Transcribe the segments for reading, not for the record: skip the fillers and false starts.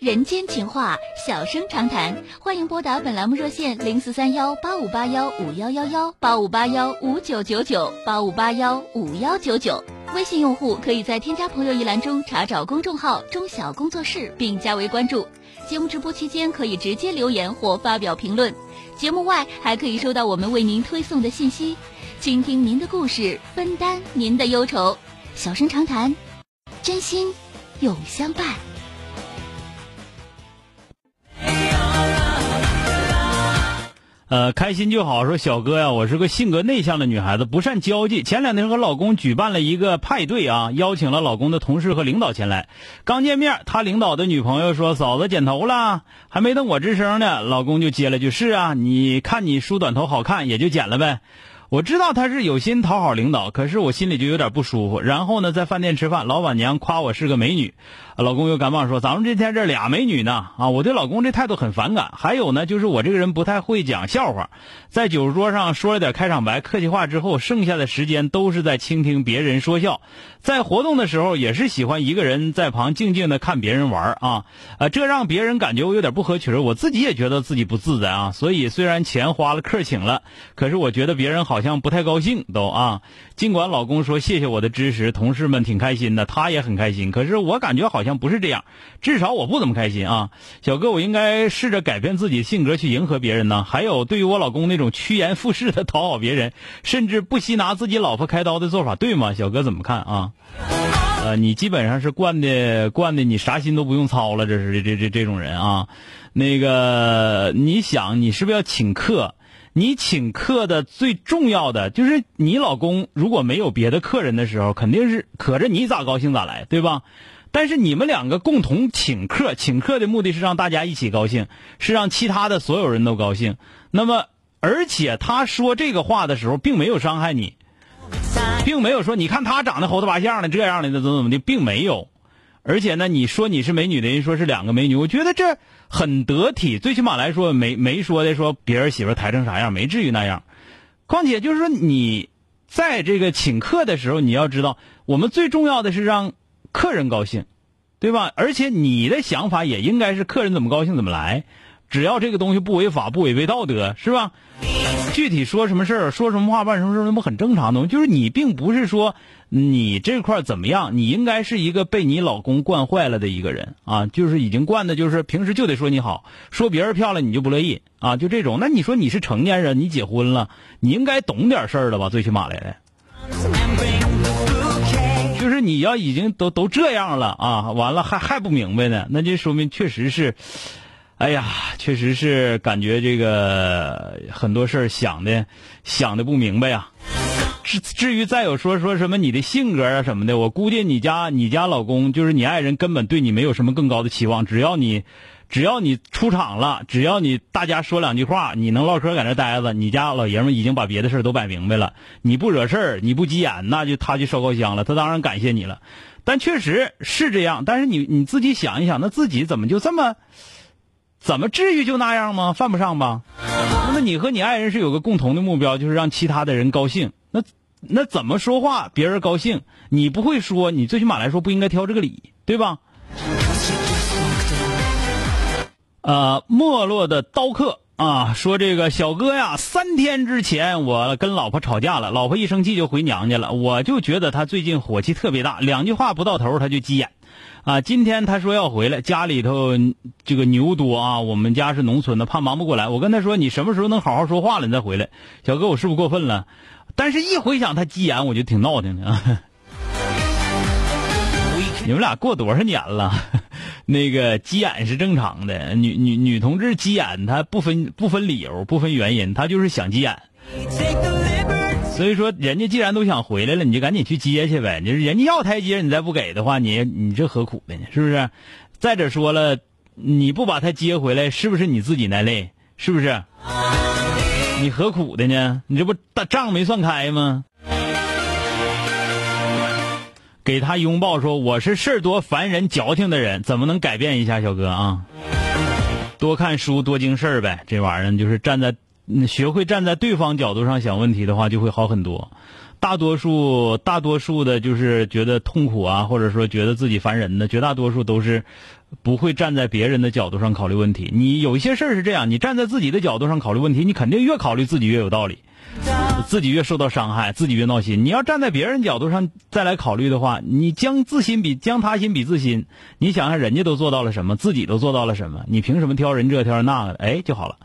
人间情话，小生长谈，欢迎拨打本栏目热线043185815111、85815999、85815199。微信用户可以在添加朋友一栏中查找公众号“中小工作室”并加为关注。节目直播期间可以直接留言或发表评论，节目外还可以收到我们为您推送的信息，倾听您的故事，分担您的忧愁。小生长谈，真心永相伴。开心就好。说小哥呀，我是个性格内向的女孩子，不善交际。前两天和老公举办了一个派对啊，邀请了老公的同事和领导前来。刚见面，他领导的女朋友说：“嫂子剪头了。”还没等我吱声呢，老公就接了句：“是啊，你看你梳短头好看，也就剪了呗。”我知道他是有心讨好领导，可是我心里就有点不舒服。然后呢，在饭店吃饭，老板娘夸我是个美女，老公又感冒说咱们今天这俩美女呢啊！我对老公这态度很反感。还有呢，就是我这个人不太会讲笑话，在酒桌上说了点开场白、客气话之后，剩下的时间都是在倾听别人说笑。在活动的时候也是喜欢一个人在旁静静的看别人玩啊，这让别人感觉我有点不合群，我自己也觉得自己不自在啊。所以虽然钱花了、客请了，可是我觉得别人好像不太高兴都啊。尽管老公说谢谢我的支持，同事们挺开心的，他也很开心，可是我感觉好像不是这样，至少我不怎么开心啊。小哥，我应该试着改变自己的性格去迎合别人呢？还有对于我老公那种趋炎附势的讨好别人，甚至不惜拿自己老婆开刀的做法对吗？小哥怎么看啊？你基本上是惯的你啥心都不用操了，这是这种人啊。那个你想，你是不是要请客？你请客的最重要的就是你老公如果没有别的客人的时候，肯定是可着你咋高兴咋来，对吧？但是你们两个共同请客，请客的目的是让大家一起高兴，是让其他的所有人都高兴。那么而且他说这个话的时候并没有伤害你，并没有说你看他长得猴子八相的这样的怎么的，并没有。而且呢，你说你是美女的，人说是两个美女，我觉得这很得体。最起码来说，没说的说别人媳妇抬成啥样，没至于那样。况且就是说，你在这个请客的时候，你要知道，我们最重要的是让客人高兴，对吧？而且你的想法也应该是客人怎么高兴怎么来，只要这个东西不违法、不违背道德，是吧？具体说什么事儿、说什么话、办什么事儿，那不很正常的吗？就是你并不是说你这块怎么样，你应该是一个被你老公惯坏了的一个人啊，就是已经惯的，就是平时就得说你好，说别人漂亮你就不乐意啊，就这种。那你说你是成年人，你结婚了，你应该懂点事儿了吧？最起码来就是你要已经都这样了啊，完了还不明白呢，那就说明确实是。哎呀，确实是感觉这个很多事儿想的不明白呀。至于再有说什么你的性格啊什么的，我估计你家老公就是你爱人根本对你没有什么更高的期望，只要你出场了，只要你大家说两句话，你能唠嗑在那待着，你家老爷们已经把别的事儿都摆明白了，你不惹事儿，你不急眼，那就他就烧高香了，他当然感谢你了。但确实是这样，但是你自己想一想，那自己怎么就这么。怎么至于就那样吗？犯不上吧。那么你和你爱人是有个共同的目标，就是让其他的人高兴。那怎么说话别人高兴，你不会说，你最起码来说不应该挑这个理，对吧？没落的刀客啊，说这个小哥呀，3天之前我跟老婆吵架了，老婆一生气就回娘家了，我就觉得她最近火气特别大，2句话不到头她就急眼。啊，今天他说要回来，家里头这个牛多啊，我们家是农村的，怕忙不过来。我跟他说，你什么时候能好好说话了，你再回来。小哥，我是不是过分了？但是一回想他急眼，我就挺闹腾的啊。你们俩过多少年了？那个急眼是正常的，女同志急眼，她不分理由，不分原因，她就是想急眼。所以说，人家既然都想回来了，你就赶紧去接去呗。你人家要台阶，你再不给的话，你这何苦的呢？是不是？再者说了，你不把他接回来，是不是你自己那累？是不是？你何苦的呢？你这不账没算开吗？给他拥抱说，我是事儿多烦人矫情的人，怎么能改变一下小哥啊？多看书多经事儿呗，这玩意儿就是学会站在对方角度上想问题的话，就会好很多。大多数的就是觉得痛苦啊，或者说觉得自己烦人的，绝大多数都是不会站在别人的角度上考虑问题。你有一些事儿是这样，你站在自己的角度上考虑问题，你肯定越考虑自己越有道理，自己越受到伤害，自己越闹心。你要站在别人角度上再来考虑的话，你将他心比自心，你想想人家都做到了什么，自己都做到了什么，你凭什么挑人这挑人那个的？哎，就好了。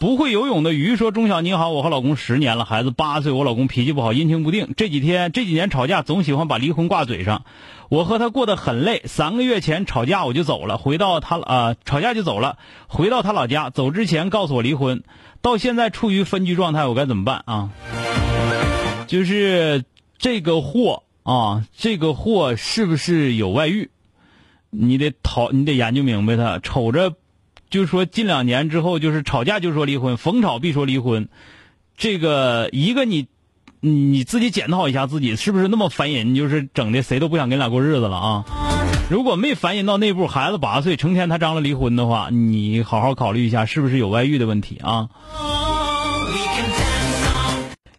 不会游泳的鱼说，钟晓你好，我和老公10年了，孩子8岁，我老公脾气不好，阴晴不定，这几年吵架总喜欢把离婚挂嘴上，我和他过得很累。3个月前吵架我就走了，回到他老家，走之前告诉我离婚，到现在处于分居状态，我该怎么办啊？就是这个货是不是有外遇，你得研究明白他，瞅着就是说近2年之后，就是吵架就说离婚，逢吵必说离婚。这个一个你自己检讨一下自己是不是那么烦人，就是整的谁都不想跟俩过日子了啊！如果没烦人到那步，孩子8岁，成天他张罗离婚的话，你好好考虑一下是不是有外遇的问题啊！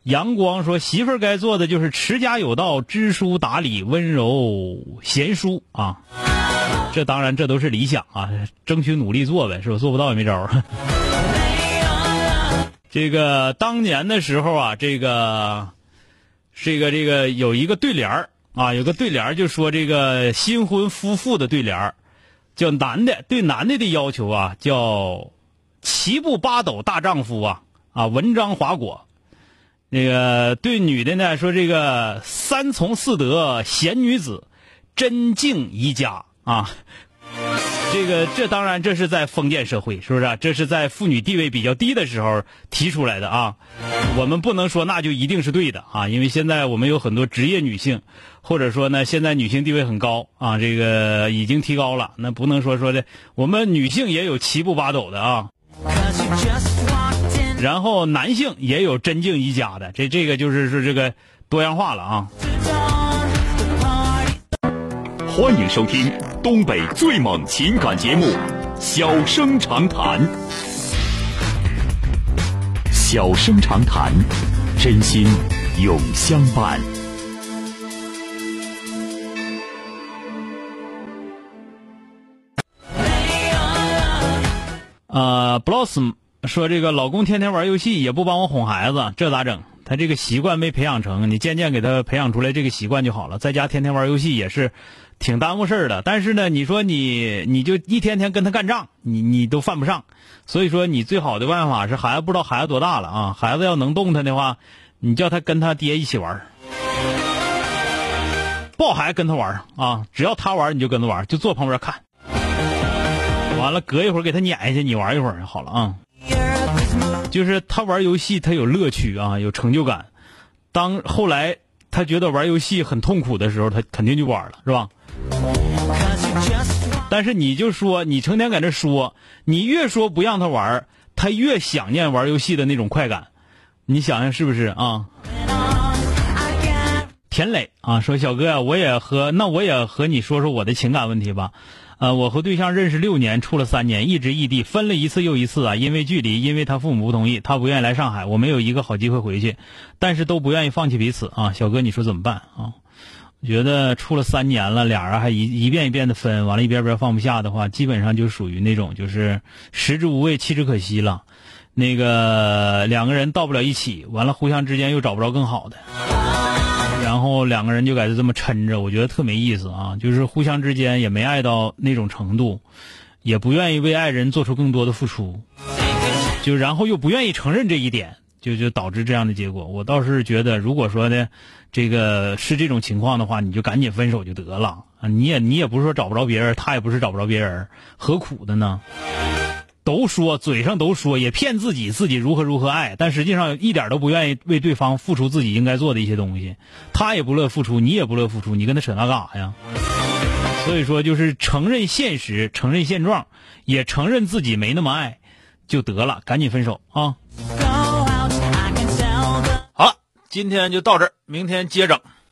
阳光说，媳妇儿该做的就是持家有道、知书达理、温柔贤淑啊。这当然，这都是理想啊，争取努力做呗，是吧？做不到也没招。这个当年的时候啊，这个有一个对联儿啊，有个对联儿就说这个新婚夫妇的对联儿，叫男的对男的的要求啊，叫齐步八斗大丈夫啊，文章华果。那个对女的呢说这个三从四德贤女子，真敬宜家。啊，这当然这是在封建社会，是不是啊？这是在妇女地位比较低的时候提出来的啊。我们不能说那就一定是对的啊，因为现在我们有很多职业女性，或者说呢，现在女性地位很高啊，这个已经提高了，那不能说的，我们女性也有七步八斗的啊。然后男性也有真敬宜家的，这个就是说这个多样化了啊。欢迎收听东北最猛情感节目《小生长谈》。小生长谈，真心永相伴。Blossom 说，这个老公天天玩游戏，也不帮我哄孩子，这咋整？他这个习惯没培养成，你渐渐给他培养出来这个习惯就好了。在家天天玩游戏也是挺耽误事儿的，但是呢，你说你就一天天跟他干仗，你都犯不上。所以说，你最好的办法是，孩子不知道孩子多大了啊，孩子要能动他的话，你叫他跟他爹一起玩，抱孩子跟他玩啊，只要他玩你就跟他玩，就坐旁边看。完了，隔一会儿给他撵下去，你玩一会儿就好了啊。就是他玩游戏他有乐趣啊，有成就感，当后来他觉得玩游戏很痛苦的时候，他肯定就不玩了，是吧？但是你就说，你成天在这说，你越说不让他玩，他越想念玩游戏的那种快感，你想想是不是啊？田磊啊说，小哥呀，我也和你说说我的情感问题吧。我和对象认识6年，处了3年，一直异地，分了一次又一次啊！因为距离，因为他父母不同意，他不愿意来上海，我没有一个好机会回去，但是都不愿意放弃彼此啊！小哥，你说怎么办啊？我觉得处了3年了，俩人还一遍一遍的分，完了一遍遍放不下的话，基本上就属于那种就是食之无味，弃之可惜了。那个两个人到不了一起，完了互相之间又找不着更好的。然后两个人就在这么抻着，我觉得特没意思啊！就是互相之间也没爱到那种程度，也不愿意为爱人做出更多的付出，就然后又不愿意承认这一点，就导致这样的结果。我倒是觉得，如果说呢，这个是这种情况的话，你就赶紧分手就得了啊！你也不是说找不着别人，他也不是找不着别人，何苦的呢？都说嘴上都说，也骗自己如何如何爱，但实际上一点都不愿意为对方付出自己应该做的一些东西，他也不乐付出，你也不乐付出，你跟他扯那干啥呀？所以说就是承认现实，承认现状，也承认自己没那么爱，就得了，赶紧分手啊！好了，今天就到这儿，明天接着。